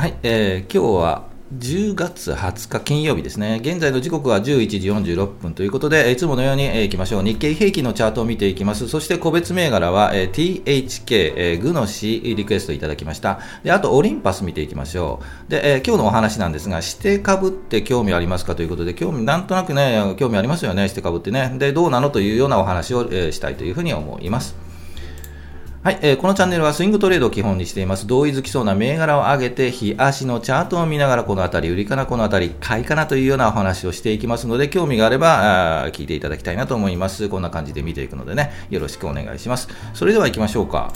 はい、今日は10月20日金曜日ですね。現在の時刻は11時46分ということで、いつものようにいきましょう。日経平均のチャートを見ていきます。そして個別銘柄は THK、Gunosyリクエストいただきました。であとオリンパス見ていきましょう。で、今日のお話なんですが、指定株って興味ありますかということで、なんとなくね、興味ありますよね、指定株ってね。でどうなのというようなお話をしたいというふうに思います。はい、このチャンネルはスイングトレードを基本にしています。同意づきそうな銘柄を上げて、日足のチャートを見ながら、このあたり売りかな、このあたり買いかなというようなお話をしていきますので、興味があれば聞いていただきたいなと思います。こんな感じで見ていくのでね、よろしくお願いします。それでは行きましょうか。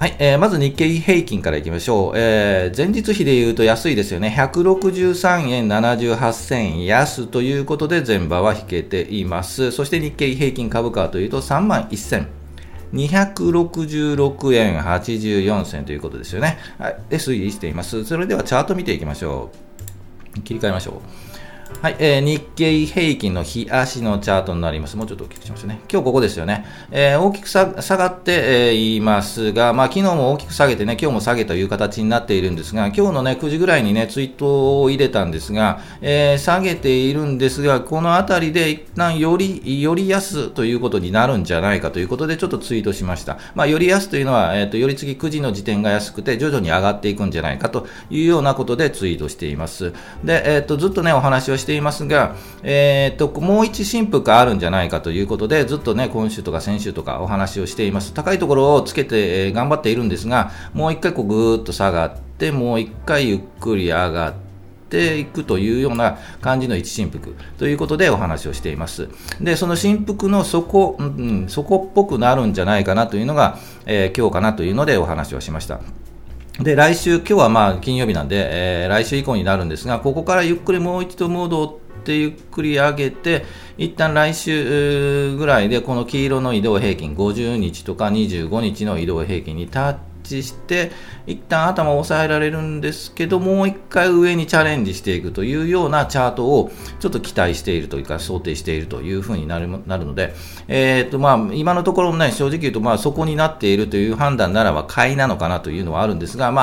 はい、まず日経平均からいきましょう。前日比でいうと安いですよね。163円78銭安ということで、前場は引けています。そして日経平均株価はというと31,266 円84銭ということですよね。で推移しています。それではチャート見ていきましょう。切り替えましょう。はい、日経平均の日足のチャートになります。もうちょっと大きくしましょうね。今日ここですよね。大きく下がっていますが、昨日も大きく下げてね、今日も下げという形になっているんですが、今日のね9時ぐらいにねツイートを入れたんですが、下げているんですが、このあたりで一旦より安ということになるんじゃないかということでちょっとツイートしました。より安というのは、より次9時の時点が安くて徐々に上がっていくんじゃないかというようなことでツイートしています。で、ずっとねお話をしていますが、もう一振幅があるんじゃないかということで、ずっとね今週とか先週とかお話をしています。高いところをつけて、頑張っているんですが、もう一回こうぐーっと下がって、もう一回ゆっくり上がっていくというような感じの一振幅ということでお話をしています。でその振幅の底、底っぽくなるんじゃないかなというのが、今日かなというのでお話をしました。で来週、今日は金曜日なんで、来週以降になるんですが、ここからゆっくりもう一度戻ってゆっくり上げて、一旦来週ぐらいでこの黄色の移動平均50日とか25日の移動平均にタッチして、一旦頭を押さえられるんですけど、もう一回上にチャレンジしていくというようなチャートをちょっと期待しているというか想定しているというふうになるので、今のところもね、正直言うとそこになっているという判断ならば買いなのかなというのはあるんですが、一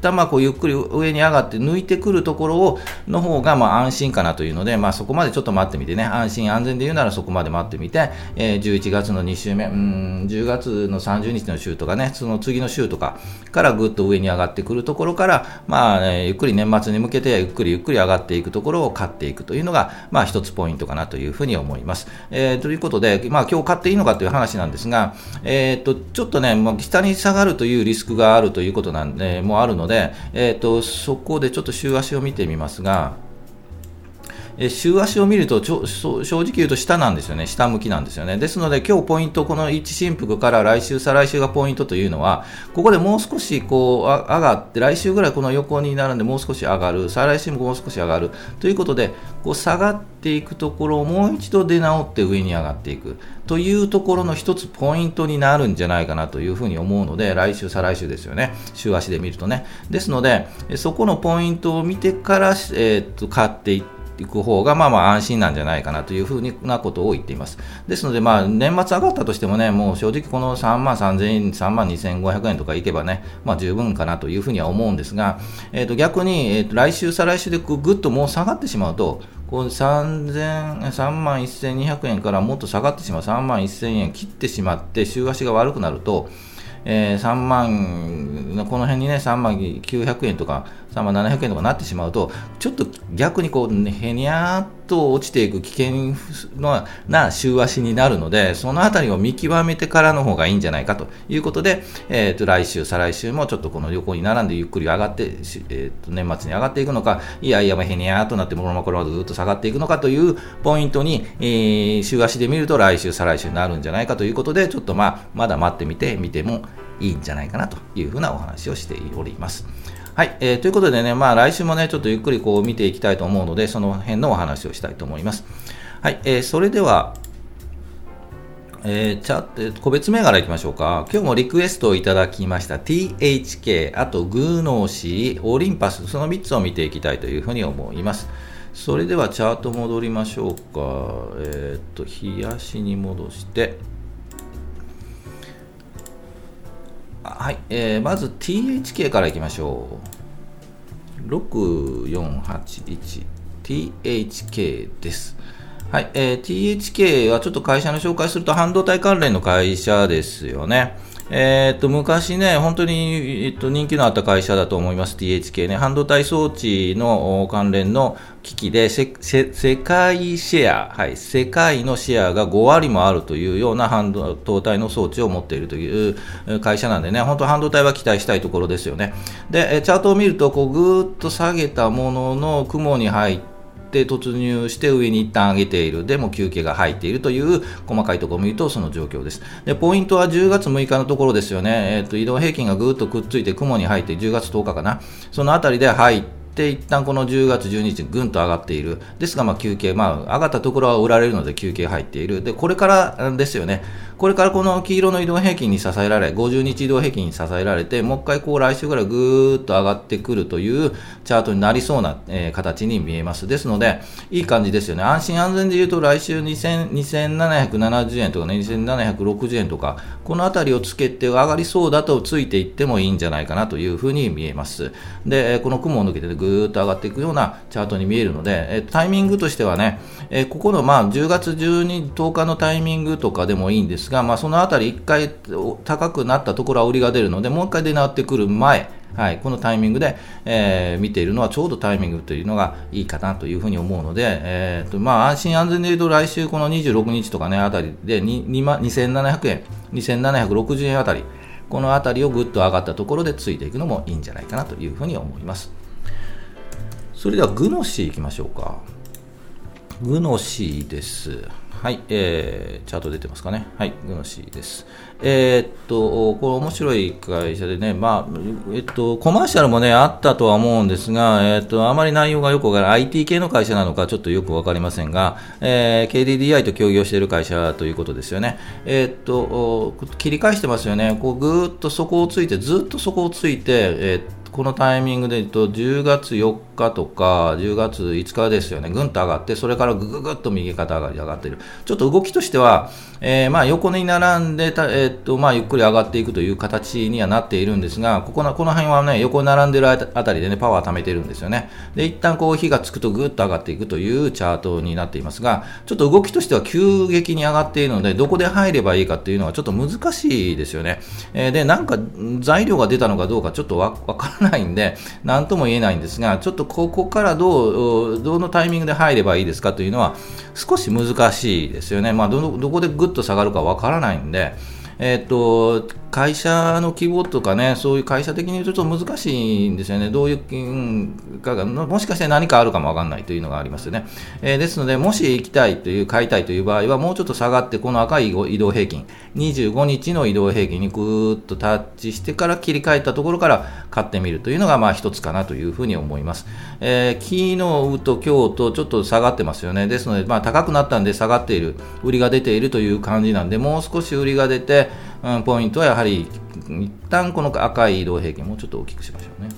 旦こうゆっくり上に上がって抜いてくるところの方が安心かなというので、そこまでちょっと待ってみてね、安心安全で言うならそこまで待ってみて、11月の2週目、10月の30日の週とかね、その次の週とかからぐっと上に上がってくるところから、ゆっくり年末に向けてゆっくり上がっていくところを買っていくというのが、一つポイントかなというふうに思います。ということで、今日買っていいのかという話なんですが、ちょっとね、下に下がるというリスクがあるということなんでもあるので、そこでちょっと週足を見てみますが、週足を見ると正直言うと下なんですよね。下向きなんですよね。ですので今日ポイント、この一振幅から来週再来週がポイントというのは、ここでもう少しこう上がって、来週ぐらいこの横に並んでもう少し上がる、再来週ももう少し上がるということで、こう下がっていくところをもう一度出直って上に上がっていくというところの一つポイントになるんじゃないかなというふうに思うので、来週再来週ですよね、週足で見るとね。ですのでそこのポイントを見てから、買っていって行く方が安心なんじゃないかなというふうなことを言っています。ですので年末上がったとしてもね、もう正直この33,000円、32,500円とかいけばね、十分かなというふうには思うんですが、逆に、来週再来週でぐっともう下がってしまうと、こう31,200円からもっと下がってしまう、31,000円切ってしまって週足が悪くなると、この辺にね3900円とか3700円とかなってしまうと、ちょっと逆にこうへにゃーっと落ちていく危険な週足になるので、そのあたりを見極めてからの方がいいんじゃないかということで、来週再来週もちょっとこの横に並んでゆっくり上がって、年末に上がっていくのか、へにゃーっとなってもろまこれはずっと下がっていくのかというポイントに、週足で見ると来週再来週になるんじゃないかということで、ちょっとまだ待ってみてみてもいいんじゃないかなというふうなお話をしております。はい、ということでね、来週もねちょっとゆっくりこう見ていきたいと思うので、その辺のお話をしたいと思います。はい、それでは個別銘柄いきましょうか。今日もリクエストをいただきました THK、 あとGunosy、オリンパス、その3つを見ていきたいというふうに思います。それではチャート戻りましょうか。日足に戻して、はい、まず THK からいきましょう。6481 THK です。はい、THK はちょっと会社の紹介すると半導体関連の会社ですよね。昔ね、本当に、人気のあった会社だと思います、THK ね。半導体装置の関連の機器で、世界シェア、はい、世界のシェアが5割もあるというような半導体の装置を持っているという会社なんでね、本当半導体は期待したいところですよね。で、チャートを見ると、こう、ぐーっと下げたものの雲に入って、で突入して上に一旦上げている、でも休憩が入っているという細かいところを見るとその状況です。でポイントは10月6日のところですよね。移動平均がぐーっとくっついて雲に入って10月10日かな、そのあたりで入って一旦この10月12日にぐんと上がっている。ですがまあ休憩、上がったところは売られるので休憩入っている。でこれからですよね。これからこの黄色の移動平均に支えられ、50日移動平均に支えられて、もう一回こう来週ぐらいぐーっと上がってくるというチャートになりそうな、形に見えます。ですので、いい感じですよね。安心安全で言うと来週2770円とかね、2760円とか、このあたりをつけて上がりそうだとついていってもいいんじゃないかなというふうに見えます。で、この雲を抜けてぐーっと上がっていくようなチャートに見えるので、タイミングとしてはね、ここの10月12、10日のタイミングとかでもいいんですが、そのあたり1回高くなったところは売りが出るので、もう1回出直ってくる前、はい、このタイミングで、見ているのはちょうどタイミングというのがいいかなというふうに思うので、安心安全で言うと来週この26日とかねあたりで2700円、2760円あたり、このあたりをぐっと上がったところでついていくのもいいんじゃないかなというふうに思います。それではGunosyいきましょうか。Gunosyです。はい、チャート出てますかね。はい、Gunosyです。これ面白い会社でね、コマーシャルもね、あったとは思うんですが、あまり内容がよくわからない IT 系の会社なのかちょっとよくわかりませんが、KDDI と協業している会社ということですよね。切り返してますよね。こう、ぐーっと底をついて、ずっと底をついて、このタイミングで言うと10月4日とか10月5日ですよね。ぐんと上がって、それからぐぐぐっと右肩上がり上がっている。ちょっと動きとしては、横に並んでゆっくり上がっていくという形にはなっているんですが、この辺はね、横に並んでいるあたりでね、パワー貯めてるんですよね。で、一旦こう火がつくとぐっと上がっていくというチャートになっていますが、ちょっと動きとしては急激に上がっているので、どこで入ればいいかっていうのはちょっと難しいですよね。で、なんか材料が出たのかどうかちょっとわからないないんで何とも言えないんですが、ちょっとここからどのタイミングで入ればいいですかというのは少し難しいですよね。どこでぐっと下がるかわからないんで、会社の規模とかね、そういう会社的に言うとちょっと難しいんですよね。どういうかが、もしかして何かあるかもわかんないというのがありますよね。ですので、もし行きたいという、買いたいという場合は、もうちょっと下がって、この赤い移動平均、25日の移動平均にぐーっとタッチしてから切り替えたところから買ってみるというのが、一つかなというふうに思います。昨日と今日とちょっと下がってますよね。ですので、高くなったんで下がっている、売りが出ているという感じなんで、もう少し売りが出て、ポイントはやはり一旦この赤い移動平均、もうちょっと大きくしましょうね。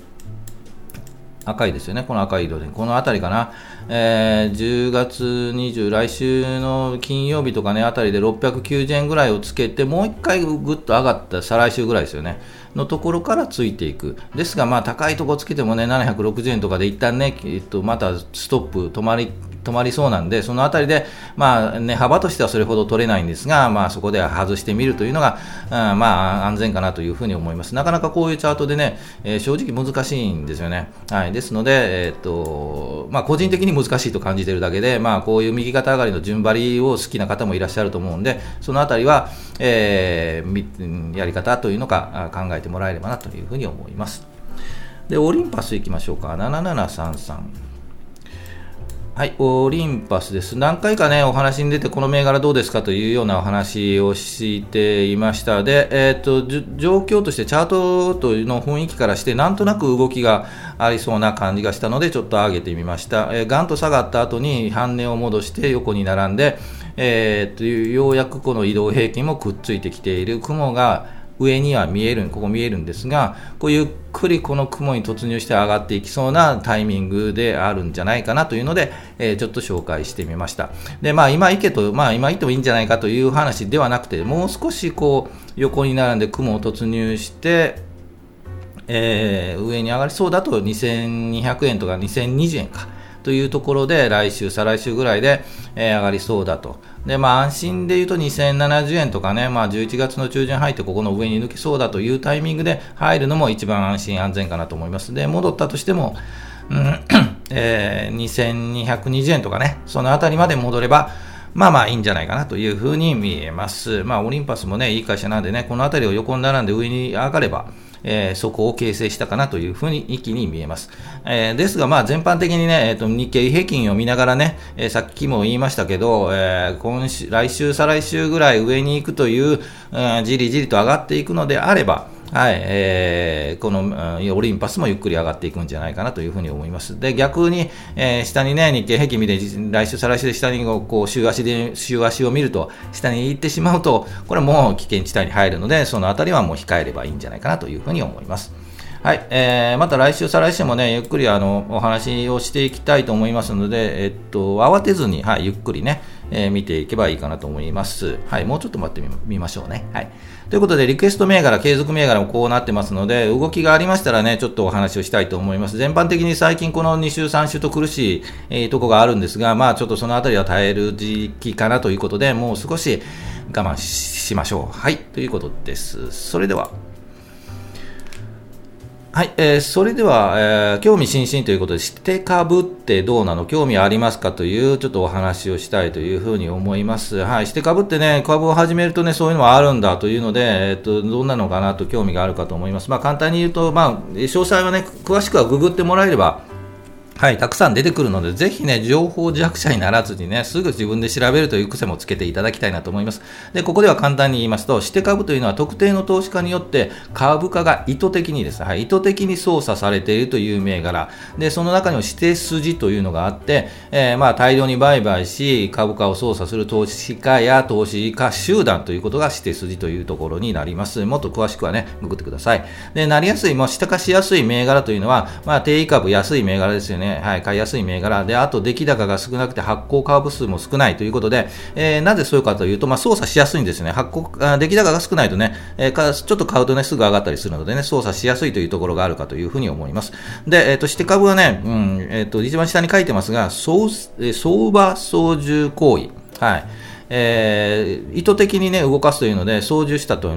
赤いですよね、この赤い移動平均、このあたりかな、10月20、来週の金曜日とかね、あたりで690円ぐらいをつけて、もう一回ぐっと上がった、再来週ぐらいですよね、のところからついていく。ですが、高いところつけてもね、760円とかで一旦ね、またストップ、止まりそうなんで、そのあたりで、値幅としてはそれほど取れないんですが、そこで外してみるというのが、安全かなというふうに思います。なかなかこういうチャートでね、正直難しいんですよね。はい。ですので、個人的に難しいと感じているだけで、こういう右肩上がりの順張りを好きな方もいらっしゃると思うんで、そのあたりは、やり方というのか考えてもらえればなというふうに思います。で、オリンパスいきましょうか。7733。はい、オリンパスです。何回かね、お話に出て、この銘柄どうですかというようなお話をしていました。で、状況として、チャートというの雰囲気からして、なんとなく動きがありそうな感じがしたので、ちょっと上げてみました。ガンと下がった後に、半値を戻して、横に並んで、ようやくこの移動平均もくっついてきている。雲が上には見える、ここ見えるんですが、こうゆっくりこの雲に突入して上がっていきそうなタイミングであるんじゃないかなというので、ちょっと紹介してみました。で、今行けと、今行ってもいいんじゃないかという話ではなくて、もう少しこう横に並んで雲を突入して、上に上がりそうだと2200円とか2020円かというところで、来週再来週ぐらいで、上がりそうだと。で、安心で言うと2070円とかね、11月の中旬入ってここの上に抜きそうだというタイミングで入るのも一番安心安全かなと思います。で、戻ったとしても、2220円とかね、そのあたりまで戻ればいいんじゃないかなというふうに見えます。オリンパスもね、いい会社なんでね、このあたりを横に並んで上に上がれば、そこを形成したかなというふうに一気に見えます。ですが、全般的にね、日経平均を見ながらね、さっきも言いましたけど、今週、来週、再来週ぐらい上に行くという、じりじりと上がっていくのであれば、このオリンパスもゆっくり上がっていくんじゃないかなというふうに思います。で、逆に、下にね、日経平均見て、来週、再来週で下にこう週足を見ると、下に行ってしまうと、これもう危険地帯に入るので、そのあたりはもう控えればいいんじゃないかなというふうに思います。はい、また来週、再来週もね、ゆっくりお話をしていきたいと思いますので、慌てずに、ゆっくりね、見ていけばいいかなと思います。はい、もうちょっと待ってみましょうね。はい。ということで、リクエスト銘柄、継続銘柄もこうなってますので、動きがありましたらね、ちょっとお話をしたいと思います。全般的に最近この2週3週と苦しい、とこがあるんですが、ちょっとそのあたりは耐える時期かなということで、もう少し我慢しましょう。はい、ということです。それでは。はい、それでは、興味津々ということで、して株ってどうなの？興味ありますかという、ちょっとお話をしたいというふうに思います。はい、して株ってね、株を始めるとね、そういうのはあるんだというので、どんなのかなと興味があるかと思います。簡単に言うと、詳細はね、詳しくはググってもらえれば、はい、たくさん出てくるので、ぜひね、情報弱者にならずにね、すぐ自分で調べるという癖もつけていただきたいなと思います。で、ここでは簡単に言いますと、して株というのは特定の投資家によって株価が意図的にですね、意図的に操作されているという銘柄。で、その中にもして筋というのがあって、大量に売買し、株価を操作する投資家や投資家集団ということがして筋というところになります。もっと詳しくはね、ググってください。で、なりやすい、下化しやすい銘柄というのは、定位株、安い銘柄ですよね。はい、買いやすい銘柄で、あと出来高が少なくて発行株数も少ないということで、なぜそういうかというと、操作しやすいんですね。出来高が少ないとね、ちょっと買うとね、すぐ上がったりするのでね、操作しやすいというところがあるかというふうに思います。で、して株はね、一番下に書いてますが、相場操縦行為。はい。意図的にね、動かすというので、操縦したと、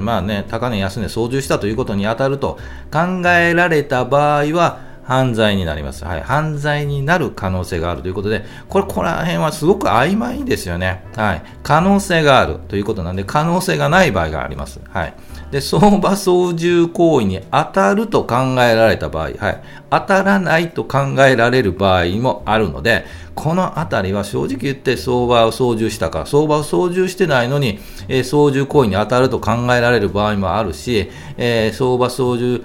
高値安値操縦したということに当たると考えられた場合は、犯罪になります。はい。犯罪になる可能性があるということで、こら辺はすごく曖昧ですよね。はい。可能性があるということなんで、可能性がない場合があります。はい。で、相場操縦行為に当たると考えられた場合、はい。当たらないと考えられる場合もあるので、このあたりは正直言って相場を操縦したか、相場を操縦してないのに、操縦行為に当たると考えられる場合もあるし、相場操縦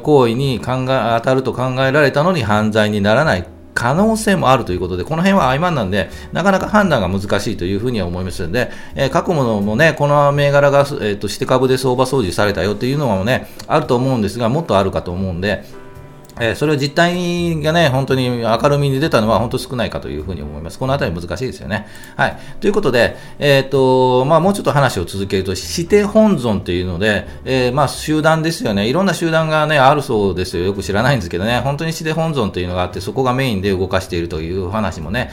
行為に当たると考えられたのに犯罪にならない可能性もあるということで、この辺は曖昧なんで、なかなか判断が難しいというふうには思いますので、過去もね、この銘柄が、して株で相場操縦されたよっていうのもね、あると思うんですが、もっとあるかと思うんで、それを実態がね、本当に明るみに出たのは本当少ないかというふうに思います。このあたり難しいですよね。はい。ということで、もうちょっと話を続けると、して本尊というので、集団ですよね。いろんな集団がね、あるそうですよ。よく知らないんですけどね、本当にして本尊というのがあって、そこがメインで動かしているという話もね、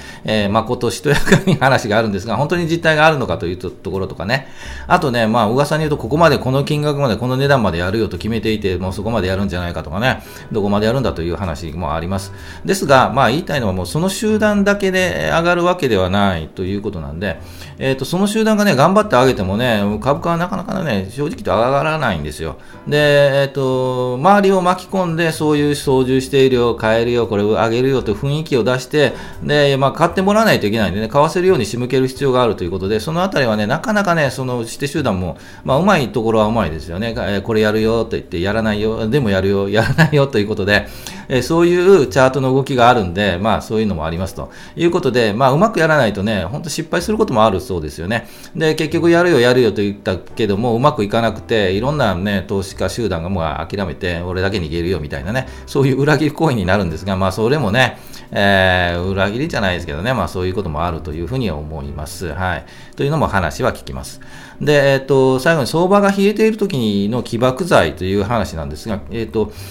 誠しとやかに話があるんですが、本当に実態があるのかというところとかね。あとね、噂に言うと、ここまで、この金額まで、この値段までやるよと決めていて、もうそこまでやるんじゃないかとかね、どこまでやるんだという話もあります。ですが、言いたいのはもうその集団だけで上がるわけではないということなんで、その集団がね、頑張って上げてもね、株価はなかなかね、正直と上がらないんですよ。で、周りを巻き込んで、そういう操縦しているよ、買えるよ、これを上げるよという雰囲気を出して、で、買ってもらわないといけないんでね、買わせるように仕向ける必要があるということで、そのあたりはね、なかなかね、そのして集団も、うまいところはうまいですよね。これやるよと言って、やらないよ、でもやるよ、やらないよということで、そういうチャートの動きがあるんで、まあそういうのもありますということで、まあうまくやらないとね、本当失敗することもあるそうですよね。で、結局やるよと言ったけども、うまくいかなくて、いろんなね、投資家集団がもう諦めて、俺だけ逃げるよみたいなね、そういう裏切り行為になるんですが、まあそれもね、裏切りじゃないですけどね、まあそういうこともあるというふうに思います。はい。というのも話は聞きます。で、最後に相場が冷えている時の起爆剤という話なんですが、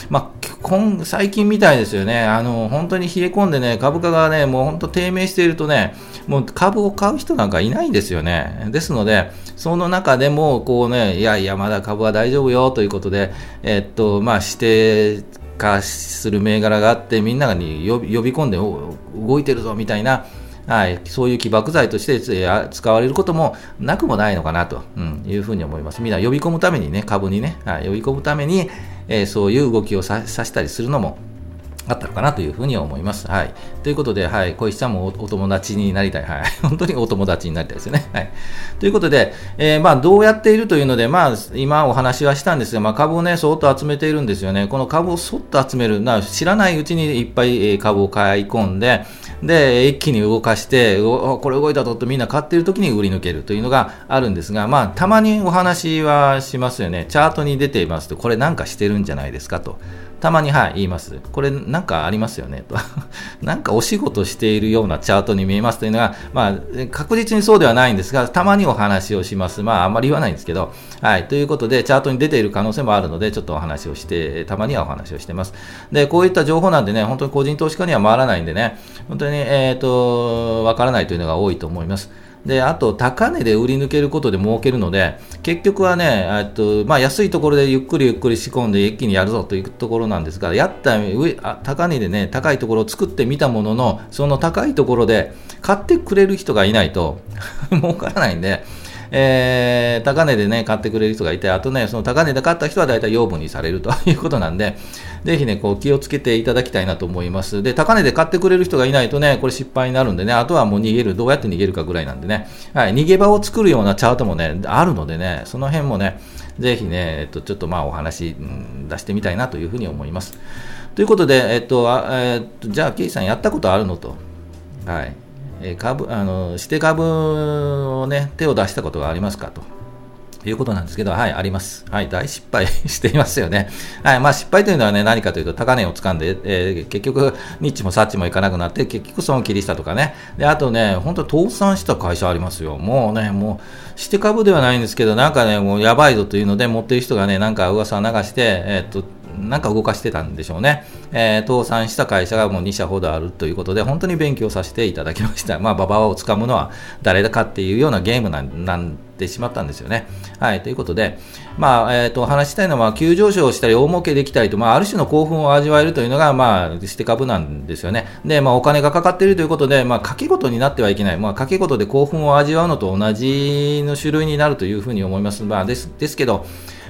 まあ、最近みたいですよね。本当に冷え込んでね、株価がね、もう本当低迷しているとね、もう株を買う人なんかいないんですよね。ですので、その中でも、こうね、いやいや、まだ株は大丈夫よということで、まあ、指定化する銘柄があって、みんなに呼び込んで動いてるぞみたいな、はい、そういう起爆剤として使われることもなくもないのかなというふうに思います。みんな呼び込むためにね、株にね、はい、呼び込むために、そういう動きをさせたりするのもあったのかなというふうに思います。はい。ということで、はい、小石さんもお友達になりたい。はい。本当にお友達になりたいですよね。はい。ということで、まあ、どうやっているというので、まあ、今お話はしたんですが、まあ、株をね、そっと集めているんですよね。この株をそっと集める。知らないうちにいっぱい株を買い込んで、で、一気に動かして、これ動いたぞとみんな買っている時に売り抜けるというのがあるんですが、まあ、たまにお話はしますよね。チャートに出ていますと、これなんかしてるんじゃないですかと。たまに、はい、言います。これなんかありますよねと。なんかお仕事しているようなチャートに見えますというのが、まあ、確実にそうではないんですが、たまにお話をします。まあ、あんまり言わないんですけど。はい。ということで、チャートに出ている可能性もあるので、ちょっとお話をして、たまにはお話をしてます。で、こういった情報なんでね、本当に個人投資家には回らないんでね、本当に、わからないというのが多いと思います。で、あと、高値で売り抜けることで儲けるので、結局はね、まあ、安いところでゆっくり仕込んで一気にやるぞというところなんですが、高値でね、高いところを作ってみたものの、その高いところで買ってくれる人がいないと、儲からないんで、高値でね、買ってくれる人がいて、あとね、その高値で買った人は大体養分にされるということなんで、ぜひね、こう気をつけていただきたいなと思います。で、高値で買ってくれる人がいないとね、これ失敗になるんでね、あとはもうどうやって逃げるかぐらいなんでね、はい、逃げ場を作るようなチャートもね、あるのでね、その辺もね、ぜひね、ちょっとまあお話出してみたいなというふうに思います。ということで、じゃあ、ケイさんやったことあるのと。はい。して株をね、手を出したことがありますかということなんですけど、はい、あります。はい、大失敗していますよね。はい、まあ失敗というのはね、何かというと、高値を掴んで、結局、ニッチもサッチもいかなくなって、結局、損切りしたとかね。で、あとね、本当倒産した会社ありますよ。もうね、して株ではないんですけど、なんかね、もうやばいぞというので、持ってる人がね、なんか噂を流して、なんか動かしてたんでしょうね。倒産した会社がもう2社ほどあるということで、本当に勉強させていただきました。まあ、ババアをつかむのは誰だかっていうようなゲームなんてしまったんですよね。はい、ということで、まあ、お話したいのは、急上昇したり、大儲けできたりと、まあ、ある種の興奮を味わえるというのが、まあ、して株なんですよね。で、まあ、お金がかかっているということで、まあ、賭け事になってはいけない。まあ、賭け事で興奮を味わうのと同じの種類になるというふうに思います。まあ、ですけど、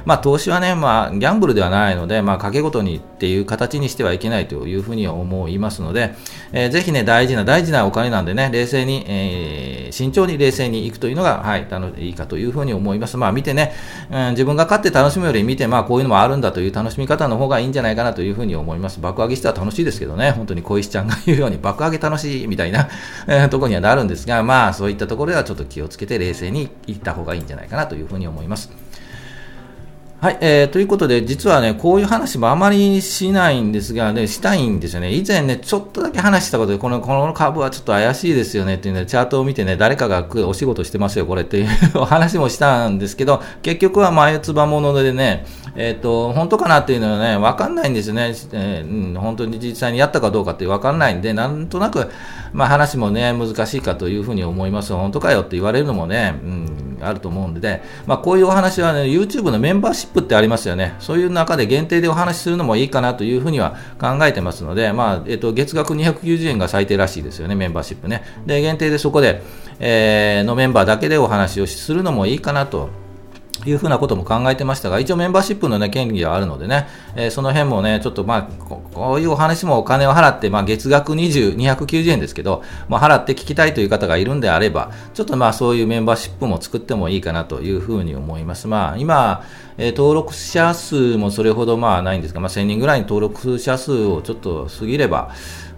まあ、投資はね、まあ、ギャンブルではないので、まあ、賭け事にっていう形にしてはいけないというふうに思いますので、ぜひね、大事なお金なんでね、冷静に、慎重に冷静に行くというのが、はい、いいかというふうに思います。まあ、見てね、自分が勝って楽しむより見て、まあ、こういうのもあるんだという楽しみ方の方がいいんじゃないかなというふうに思います。爆上げしては楽しいですけどね、本当に小石ちゃんが言うように、爆上げ楽しいみたいなところにはなるんですが、まあ、そういったところではちょっと気をつけて冷静に行った方がいいんじゃないかなというふうに思います。はい、ということで、実はね、こういう話もあまりしないんですが、ね、したいんですよね。以前ね、ちょっとだけ話したことで、この株はちょっと怪しいですよねっていうね、チャートを見てね、誰かがお仕事してますよ、これっていうお話もしたんですけど、結局は前つばものでね、本当かなっていうのはね、わかんないんですよね。本当に実際にやったかどうかってわかんないんで、なんとなく、まあ話もね、難しいかというふうに思います。本当かよって言われるのもね、あると思うんで、まあこういうお話はね、YouTube のメンバーシップってありますよね。そういう中で限定でお話しするのもいいかなというふうには考えてますので、まあ、月額290円が最低らしいですよね、メンバーシップね。で、限定でそこで、のメンバーだけでお話をするのもいいかなというふうなことも考えてましたが、一応メンバーシップのね、権利はあるのでね、その辺もね、ちょっとまあ、こういうお話もお金を払って、まあ月額290円ですけど、まあ払って聞きたいという方がいるんであれば、ちょっとまあそういうメンバーシップも作ってもいいかなというふうに思います。まあ今、登録者数もそれほどまあないんですが、まあ1000人ぐらいに登録者数をちょっと過ぎれば、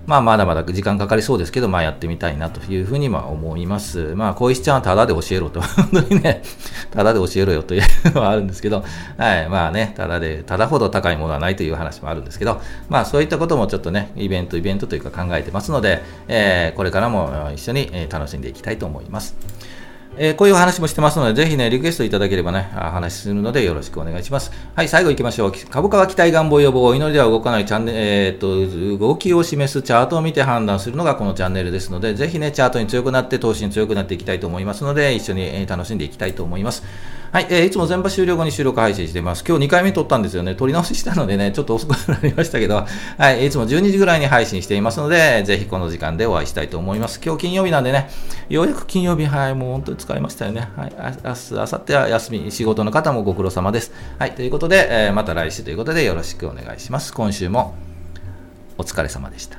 まあまだまだ時間かかりそうですけど、まあやってみたいなというふうにまあ思います。まあ小石ちゃんはタダで教えろと。本当にね、タダで教えろよというのはあるんですけど、はい、まあね、タダほど高いものはないという話もあるんですけど、まあそういったこともちょっとね、イベントというか考えてますので、これからも一緒に楽しんでいきたいと思います。こういうお話もしてますので、ぜひね、リクエストいただければね、お話しするのでよろしくお願いします。はい、最後行きましょう。株価は期待願望予防、お祈りでは動かないチャンネル、動きを示すチャートを見て判断するのがこのチャンネルですので、ぜひね、チャートに強くなって、投資に強くなっていきたいと思いますので、一緒に楽しんでいきたいと思います。はい、いつも全場終了後に収録配信しています。今日2回目撮ったんですよね。撮り直ししたのでね、ちょっと遅くなりましたけど、はい、いつも12時ぐらいに配信していますので、ぜひこの時間でお会いしたいと思います。今日金曜日なんでね、ようやく金曜日、はい、もう本当に疲れましたよね。はい、明日、明後日は休み、仕事の方もご苦労様です。はい、ということで、また来週ということでよろしくお願いします。今週もお疲れ様でした。